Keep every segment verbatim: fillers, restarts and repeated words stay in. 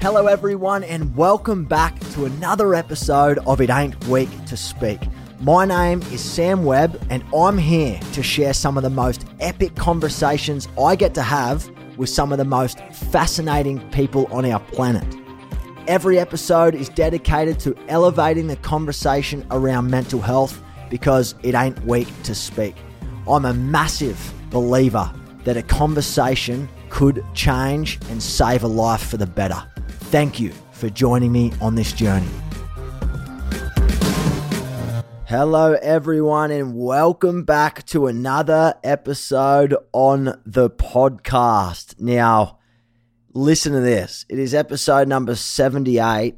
Hello everyone and welcome back to another episode of It Ain't Weak to Speak. My name is Sam Webb and I'm here to share some of the most epic conversations I get to have with some of the most fascinating people on our planet. Every episode is dedicated to elevating the conversation around mental health because it ain't weak to speak. I'm a massive believer that a conversation could change and save a life for the better. Thank you for joining me on this journey. Hello everyone and welcome back to another episode on the podcast. Now, listen to this. It is episode number seventy-eight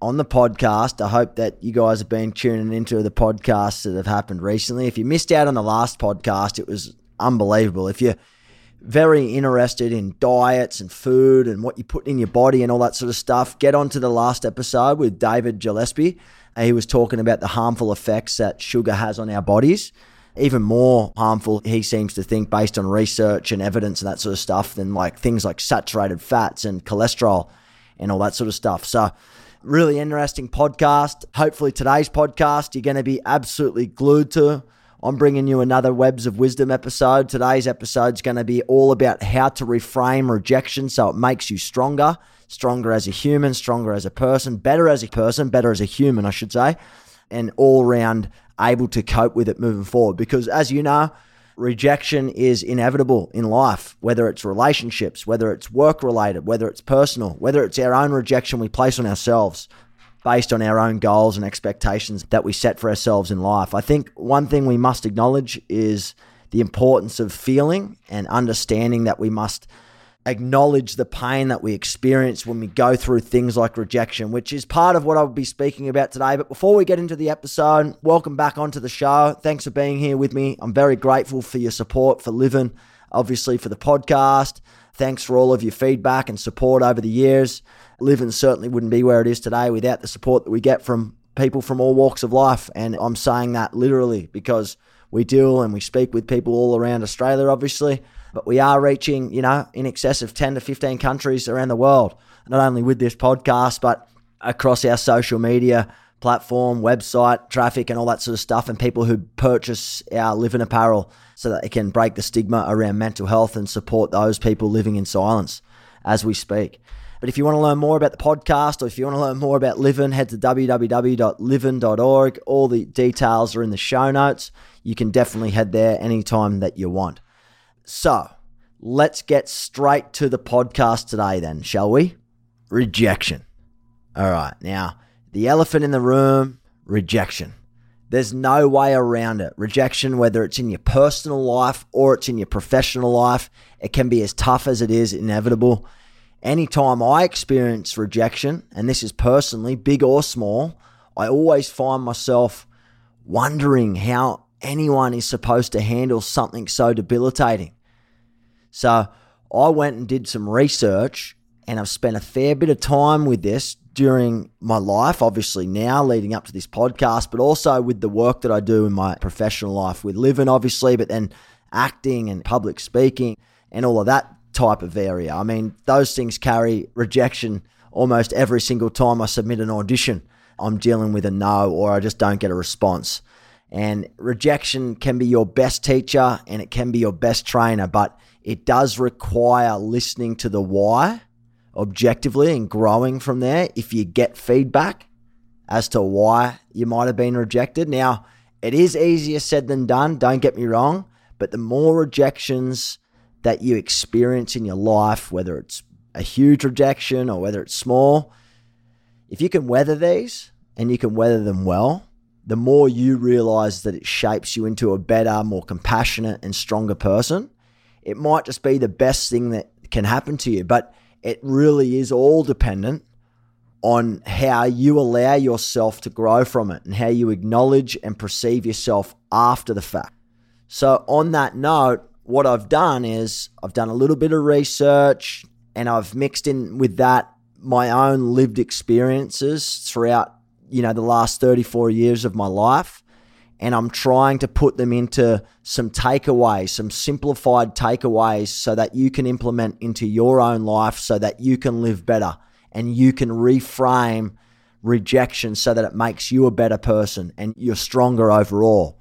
on the podcast. I hope that you guys have been tuning into the podcasts that have happened recently. If you missed out on the last podcast, it was unbelievable. If you're very interested in diets and food and what you put in your body and all that sort of stuff, get on to the last episode with David Gillespie. He was talking about the harmful effects that sugar has on our bodies. Even more harmful, he seems to think, based on research and evidence and that sort of stuff, than like things like saturated fats and cholesterol and all that sort of stuff. So really interesting podcast. Hopefully today's podcast you're going to be absolutely glued to. I'm bringing you another Webs of Wisdom episode. Today's episode is going to be all about how to reframe rejection so it makes you stronger, stronger as a human, stronger as a person, better as a person, better as a human, I should say, and all around able to cope with it moving forward. Because as you know, rejection is inevitable in life, whether it's relationships, whether it's work-related, whether it's personal, whether it's our own rejection we place on ourselves, based on our own goals and expectations that we set for ourselves in life. I think one thing we must acknowledge is the importance of feeling and understanding that we must acknowledge the pain that we experience when we go through things like rejection, which is part of what I'll be speaking about today. But before we get into the episode, welcome back onto the show. Thanks for being here with me. I'm very grateful for your support, for Livin', obviously for the podcast. Thanks for all of your feedback and support over the years. Livin' certainly wouldn't be where it is today without the support that we get from people from all walks of life. And I'm saying that literally because we deal and we speak with people all around Australia, obviously, but we are reaching, you know, in excess of ten to fifteen countries around the world, not only with this podcast, but across our social media platform, website, traffic and all that sort of stuff, and people who purchase our Livin' apparel so that it can break the stigma around mental health and support those people living in silence as we speak. But if you want to learn more about the podcast or if you want to learn more about Livin', head to w w w dot livin dot org. All the details are in the show notes. You can definitely head there anytime that you want. So let's get straight to the podcast today then, shall we? Rejection. All right. Now, the elephant in the room, rejection. There's no way around it. Rejection, whether it's in your personal life or it's in your professional life, it can be as tough as it is inevitable. Anytime I experience rejection, and this is personally, big or small, I always find myself wondering how anyone is supposed to handle something so debilitating. So I went and did some research, and I've spent a fair bit of time with this during my life, obviously now leading up to this podcast, but also with the work that I do in my professional life with Livin', obviously, but then acting and public speaking and all of that type of area. I mean, those things carry rejection almost every single time I submit an audition. I'm dealing with a no, or I just don't get a response. And rejection can be your best teacher and it can be your best trainer, but it does require listening to the why objectively and growing from there if you get feedback as to why you might have been rejected. Now, it is easier said than done, don't get me wrong, but the more rejections that you experience in your life, whether it's a huge rejection or whether it's small, if you can weather these and you can weather them well, the more you realize that it shapes you into a better, more compassionate and stronger person. It might just be the best thing that can happen to you, but it really is all dependent on how you allow yourself to grow from it and how you acknowledge and perceive yourself after the fact. So on that note, what I've done is I've done a little bit of research and I've mixed in with that my own lived experiences throughout, you know, the last thirty-four years of my life. And I'm trying to put them into some takeaways, some simplified takeaways so that you can implement into your own life so that you can live better and you can reframe rejection so that it makes you a better person and you're stronger overall.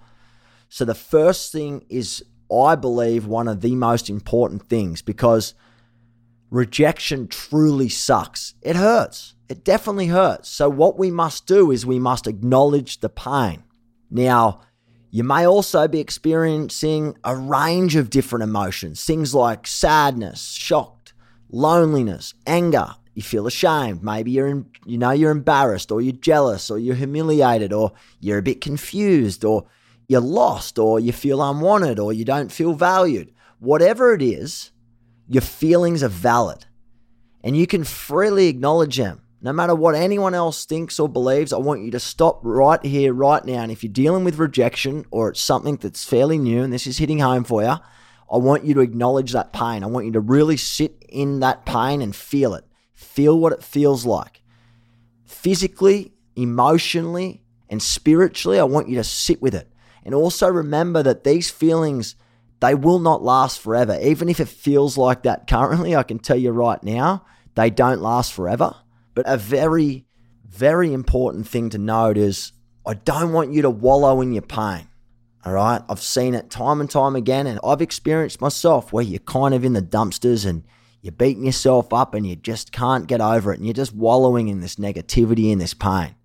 So the first thing is, I believe, one of the most important things, because rejection truly sucks. It hurts. It definitely hurts. So what we must do is we must acknowledge the pain. Now, you may also be experiencing a range of different emotions, things like sadness, shocked, loneliness, anger. You feel ashamed. Maybe you're, in, you know, you're embarrassed, or you're jealous, or you're humiliated, or you're a bit confused, or you're lost, or you feel unwanted, or you don't feel valued. Whatever it is, your feelings are valid and you can freely acknowledge them. No matter what anyone else thinks or believes, I want you to stop right here, right now. And if you're dealing with rejection or it's something that's fairly new and this is hitting home for you, I want you to acknowledge that pain. I want you to really sit in that pain and feel it. Feel what it feels like. Physically, emotionally, and spiritually, I want you to sit with it. And also remember that these feelings, they will not last forever. Even if it feels like that currently, I can tell you right now, they don't last forever. But a very, very important thing to note is I don't want you to wallow in your pain, all right? I've seen it time and time again, and I've experienced myself where you're kind of in the dumpsters and you're beating yourself up and you just can't get over it and you're just wallowing in this negativity and this pain.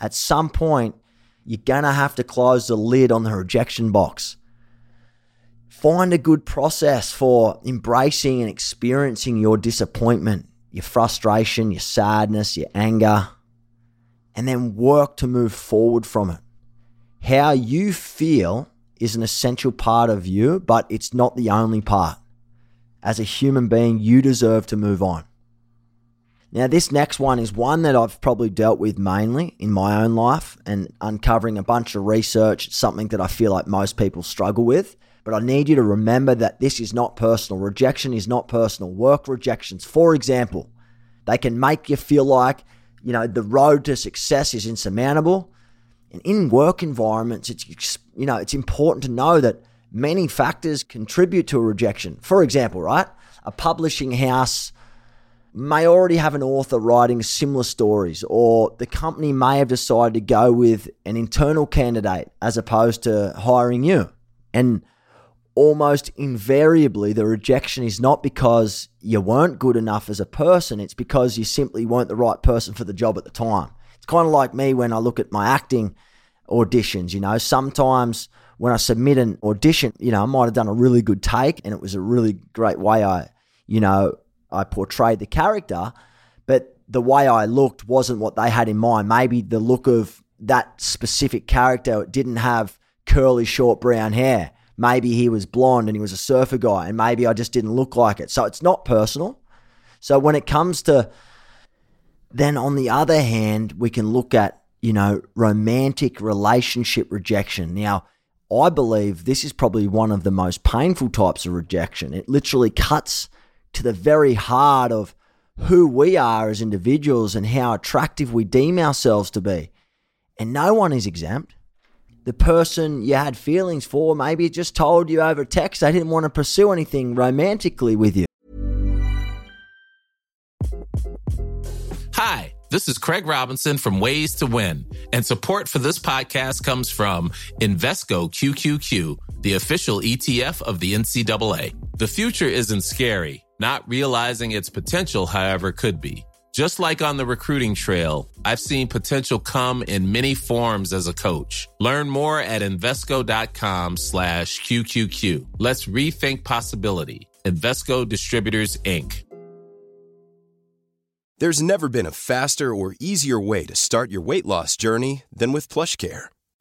At some point, you're going to have to close the lid on the rejection box. Find a good process for embracing and experiencing your disappointment, your frustration, your sadness, your anger, and then work to move forward from it. How you feel is an essential part of you, but it's not the only part. As a human being, you deserve to move on. Now, this next one is one that I've probably dealt with mainly in my own life, and uncovering a bunch of research, it's something that I feel like most people struggle with. But I need you to remember that this is not personal. Rejection is not personal. Work rejections, for example, they can make you feel like, you know, the road to success is insurmountable. And in work environments, it's, you know, it's important to know that many factors contribute to a rejection. For example, right? A publishing house may already have an author writing similar stories, or the company may have decided to go with an internal candidate as opposed to hiring you. And almost invariably, the rejection is not because you weren't good enough as a person. It's because you simply weren't the right person for the job at the time. It's kind of like me when I look at my acting auditions. You know, sometimes when I submit an audition, you know, I might have done a really good take and it was a really great way I, you know, I portrayed the character, but the way I looked wasn't what they had in mind. Maybe the look of that specific character, it didn't have curly, short brown hair. Maybe he was blonde and he was a surfer guy, and maybe I just didn't look like it. So it's not personal. So when it comes to, then on the other hand, we can look at, you know, romantic relationship rejection. Now, I believe this is probably one of the most painful types of rejection. It literally cuts to the very heart of who we are as individuals and how attractive we deem ourselves to be. And no one is exempt. The person you had feelings for maybe just told you over text they didn't want to pursue anything romantically with you. Hi, this is Craig Robinson from Ways to Win, and support for this podcast comes from Invesco Q Q Q, the official E T F of the N C double A. The future isn't scary, not realizing its potential, however, could be. Just like on the recruiting trail, I've seen potential come in many forms as a coach. Learn more at Invesco.com slash QQQ. Let's rethink possibility. Invesco Distributors, Incorporated. There's never been a faster or easier way to start your weight loss journey than with PlushCare.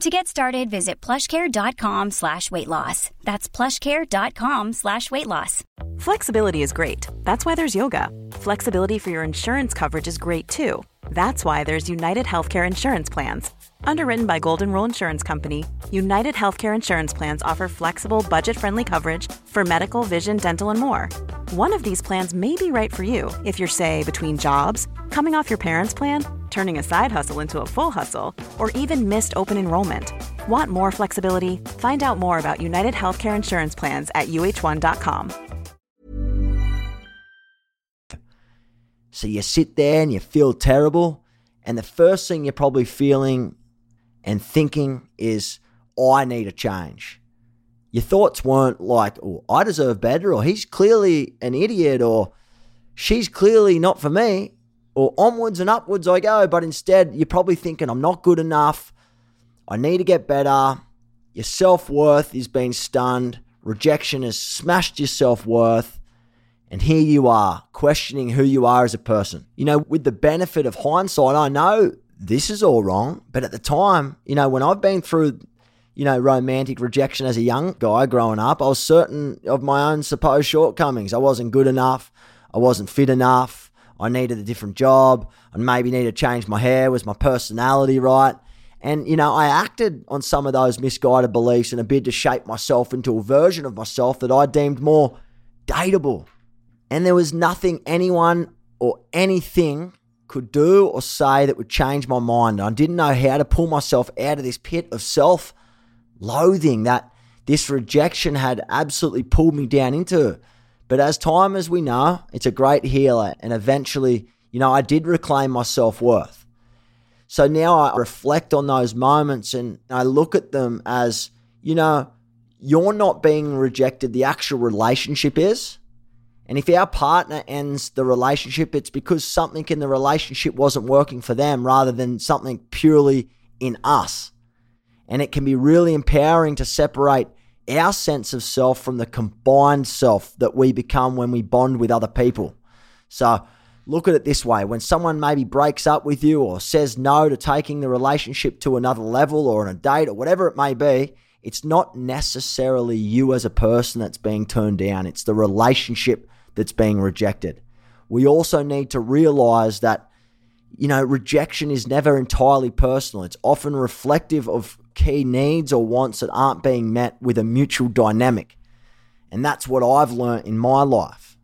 To get started, visit plushcare.com slash weight loss. That's plushcare.com slash weight loss. Flexibility is great. That's why there's yoga. Flexibility for your insurance coverage is great too. That's why there's United Healthcare Insurance Plans. Underwritten by Golden Rule Insurance Company, United Healthcare Insurance Plans offer flexible, budget-friendly coverage for medical, vision, dental, and more. One of these plans may be right for you if you're, say, between jobs, coming off your parents' plan, turning a side hustle into a full hustle, or even missed open enrollment. Want more flexibility? Find out more about United Healthcare Insurance Plans at U H one dot com. So you sit there and you feel terrible, and the first thing you're probably feeling and thinking is, oh, I need a change. Your thoughts weren't like, oh, I deserve better, or he's clearly an idiot, or she's clearly not for me, or onwards and upwards I go. But instead, you're probably thinking, I'm not good enough. I need to get better. Your self-worth is being stunned. Rejection has smashed your self-worth. And here you are, questioning who you are as a person. You know, with the benefit of hindsight, I know this is all wrong. But at the time, you know, when I've been through, you know, romantic rejection as a young guy growing up, I was certain of my own supposed shortcomings. I wasn't good enough. I wasn't fit enough. I needed a different job. I maybe needed to change my hair. Was my personality right? And, you know, I acted on some of those misguided beliefs in a bid to shape myself into a version of myself that I deemed more dateable. And there was nothing anyone or anything could do or say that would change my mind. I didn't know how to pull myself out of this pit of self-loathing that this rejection had absolutely pulled me down into. But as time as we know, it's a great healer. And eventually, you know, I did reclaim my self-worth. So now I reflect on those moments and I look at them as, you know, you're not being rejected. The actual relationship is. And if our partner ends the relationship, it's because something in the relationship wasn't working for them rather than something purely in us. And it can be really empowering to separate our sense of self from the combined self that we become when we bond with other people. So look at it this way. When someone maybe breaks up with you or says no to taking the relationship to another level or on a date or whatever it may be, it's not necessarily you as a person that's being turned down. It's the relationship that's being rejected. We also need to realize that, you know, rejection is never entirely personal. It's often reflective of key needs or wants that aren't being met with a mutual dynamic. And that's what I've learned in my life.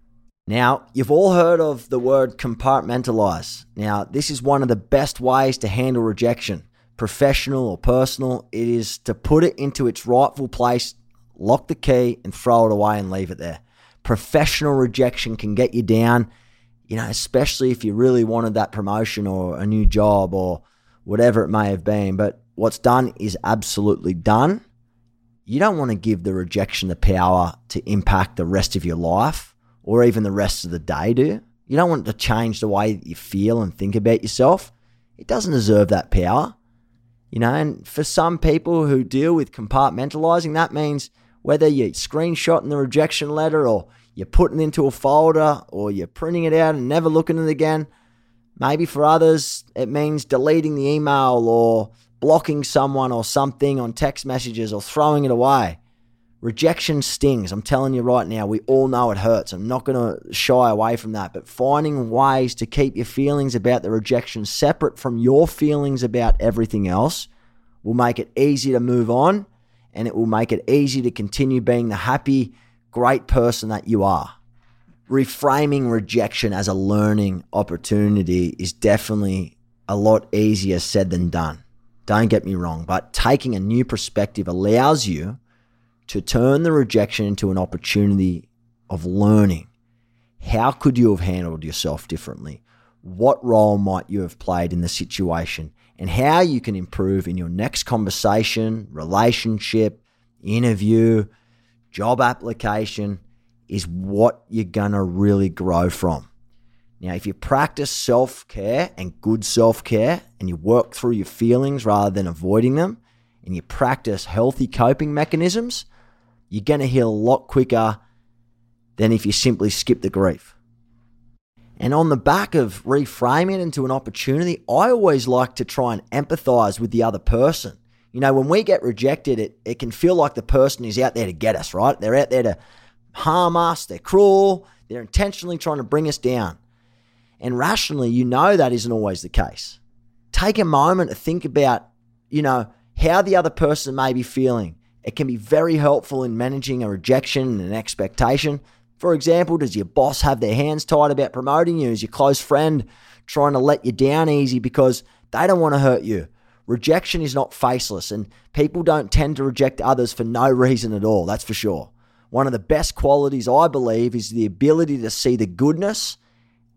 Now, you've all heard of the word compartmentalize. Now, this is one of the best ways to handle rejection. Professional or personal, it is to put it into its rightful place, lock the key and throw it away and leave it there. Professional rejection can get you down, you know, especially if you really wanted that promotion or a new job or whatever it may have been. But what's done is absolutely done. You don't want to give the rejection the power to impact the rest of your life or even the rest of the day, do you? You don't want it to change the way that you feel and think about yourself. It doesn't deserve that power. You know, and for some people who deal with compartmentalizing, that means whether you're screenshotting the rejection letter or you're putting it into a folder or you're printing it out and never looking at it again. Maybe for others, it means deleting the email or blocking someone or something on text messages or throwing it away. Rejection stings. I'm telling you right now, we all know it hurts. I'm not going to shy away from that. But finding ways to keep your feelings about the rejection separate from your feelings about everything else will make it easy to move on, and it will make it easy to continue being the happy, great person that you are. reframing rejection as a learning opportunity is definitely a lot easier said than done. Don't get me wrong, but taking a new perspective allows you to turn the rejection into an opportunity of learning. How could you have handled yourself differently? What role might you have played in the situation? And how you can improve in your next conversation, relationship, interview, job application is what you're gonna really grow from. Now, if you practice self-care and good self-care and you work through your feelings rather than avoiding them, and you practice healthy coping mechanisms, you're going to heal a lot quicker than if you simply skip the grief. And on the back of reframing into an opportunity, I always like to try and empathize with the other person. You know, when we get rejected, it, it can feel like the person is out there to get us, right? They're out there to harm us, they're cruel, they're intentionally trying to bring us down. And rationally, you know that isn't always the case. Take a moment to think about, you know, how the other person may be feeling. It can be very helpful in managing a rejection and an expectation. For example, does your boss have their hands tied about promoting you? Is your close friend trying to let you down easy because they don't want to hurt you? Rejection is not faceless, and people don't tend to reject others for no reason at all, that's for sure. One of the best qualities, I believe, is the ability to see the goodness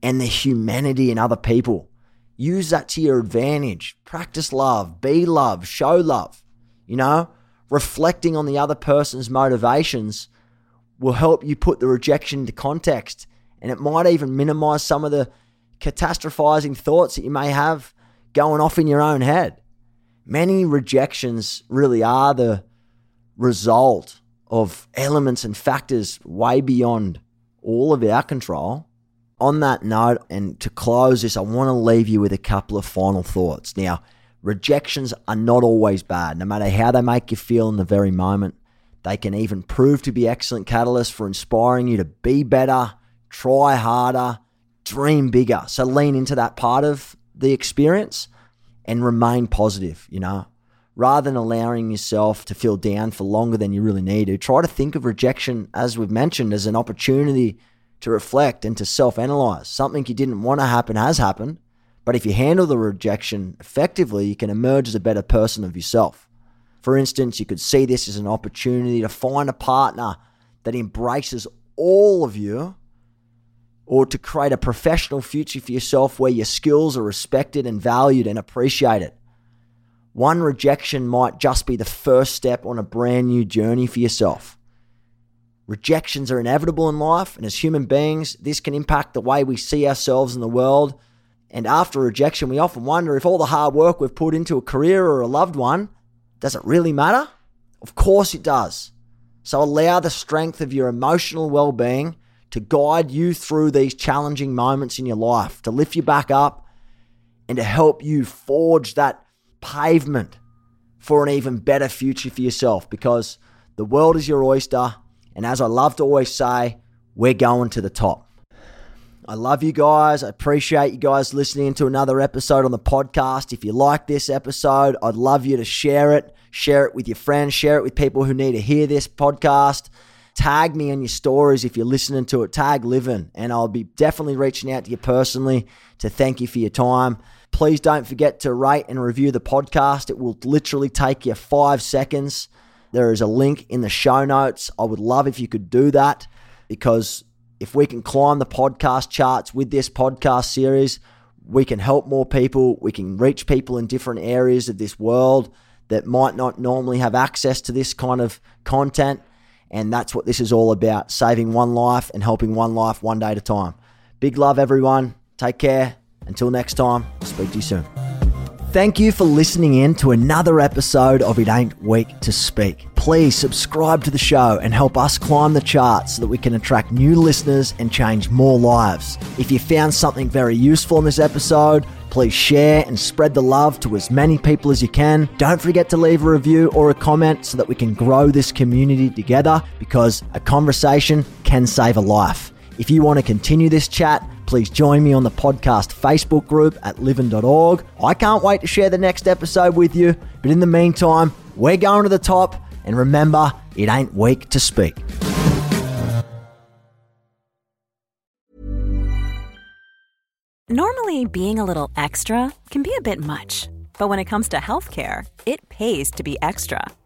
and the humanity in other people. Use that to your advantage. Practice love, be love, show love. You know, reflecting on the other person's motivations will help you put the rejection into context, and it might even minimize some of the catastrophizing thoughts that you may have going off in your own head. Many rejections really are the result of elements and factors way beyond all of our control. On that note, and to close this, I want to leave you with a couple of final thoughts. Now, rejections are not always bad, no matter how they make you feel in the very moment. They can even prove to be excellent catalysts for inspiring you to be better, try harder, dream bigger. So lean into that part of the experience and remain positive, you know. Rather than allowing yourself to feel down for longer than you really need to, try to think of rejection, as we've mentioned, as an opportunity to reflect and to self-analyze. Something you didn't want to happen has happened, but if you handle the rejection effectively, you can emerge as a better person of yourself. For instance, you could see this as an opportunity to find a partner that embraces all of you, or to create a professional future for yourself where your skills are respected and valued and appreciated. One rejection might just be the first step on a brand new journey for yourself. Rejections are inevitable in life, and as human beings, this can impact the way we see ourselves in the world. And after rejection, we often wonder if all the hard work we've put into a career or a loved one, does it really matter? Of course it does. So allow the strength of your emotional well-being to guide you through these challenging moments in your life, to lift you back up and to help you forge that pavement for an even better future for yourself, because the world is your oyster. And as I love to always say, we're going to the top. I love you guys. I appreciate you guys listening to another episode on the podcast. If you like this episode, I'd love you to share it. Share it with your friends. Share it with people who need to hear this podcast. Tag me in your stories if you're listening to it. Tag Livin', and I'll be definitely reaching out to you personally to thank you for your time. Please don't forget to rate and review the podcast. It will literally take you five seconds. There is a link in the show notes. I would love if you could do that, because if we can climb the podcast charts with this podcast series, we can help more people. We can reach people in different areas of this world that might not normally have access to this kind of content. And that's what this is all about, saving one life and helping one life one day at a time. Big love, everyone. Take care. Until next time, speak to you soon. Thank you for listening in to another episode of It Ain't Weak to Speak. Please subscribe to the show and help us climb the charts so that we can attract new listeners and change more lives. If you found something very useful in this episode, please share and spread the love to as many people as you can. Don't forget to leave a review or a comment so that we can grow this community together, because a conversation can save a life. If you want to continue this chat, please join me on the podcast Facebook group at livin dot org. I can't wait to share the next episode with you. But in the meantime, we're going to the top. And remember, it ain't weak to speak. Normally, being a little extra can be a bit much, but when it comes to healthcare, it pays to be extra.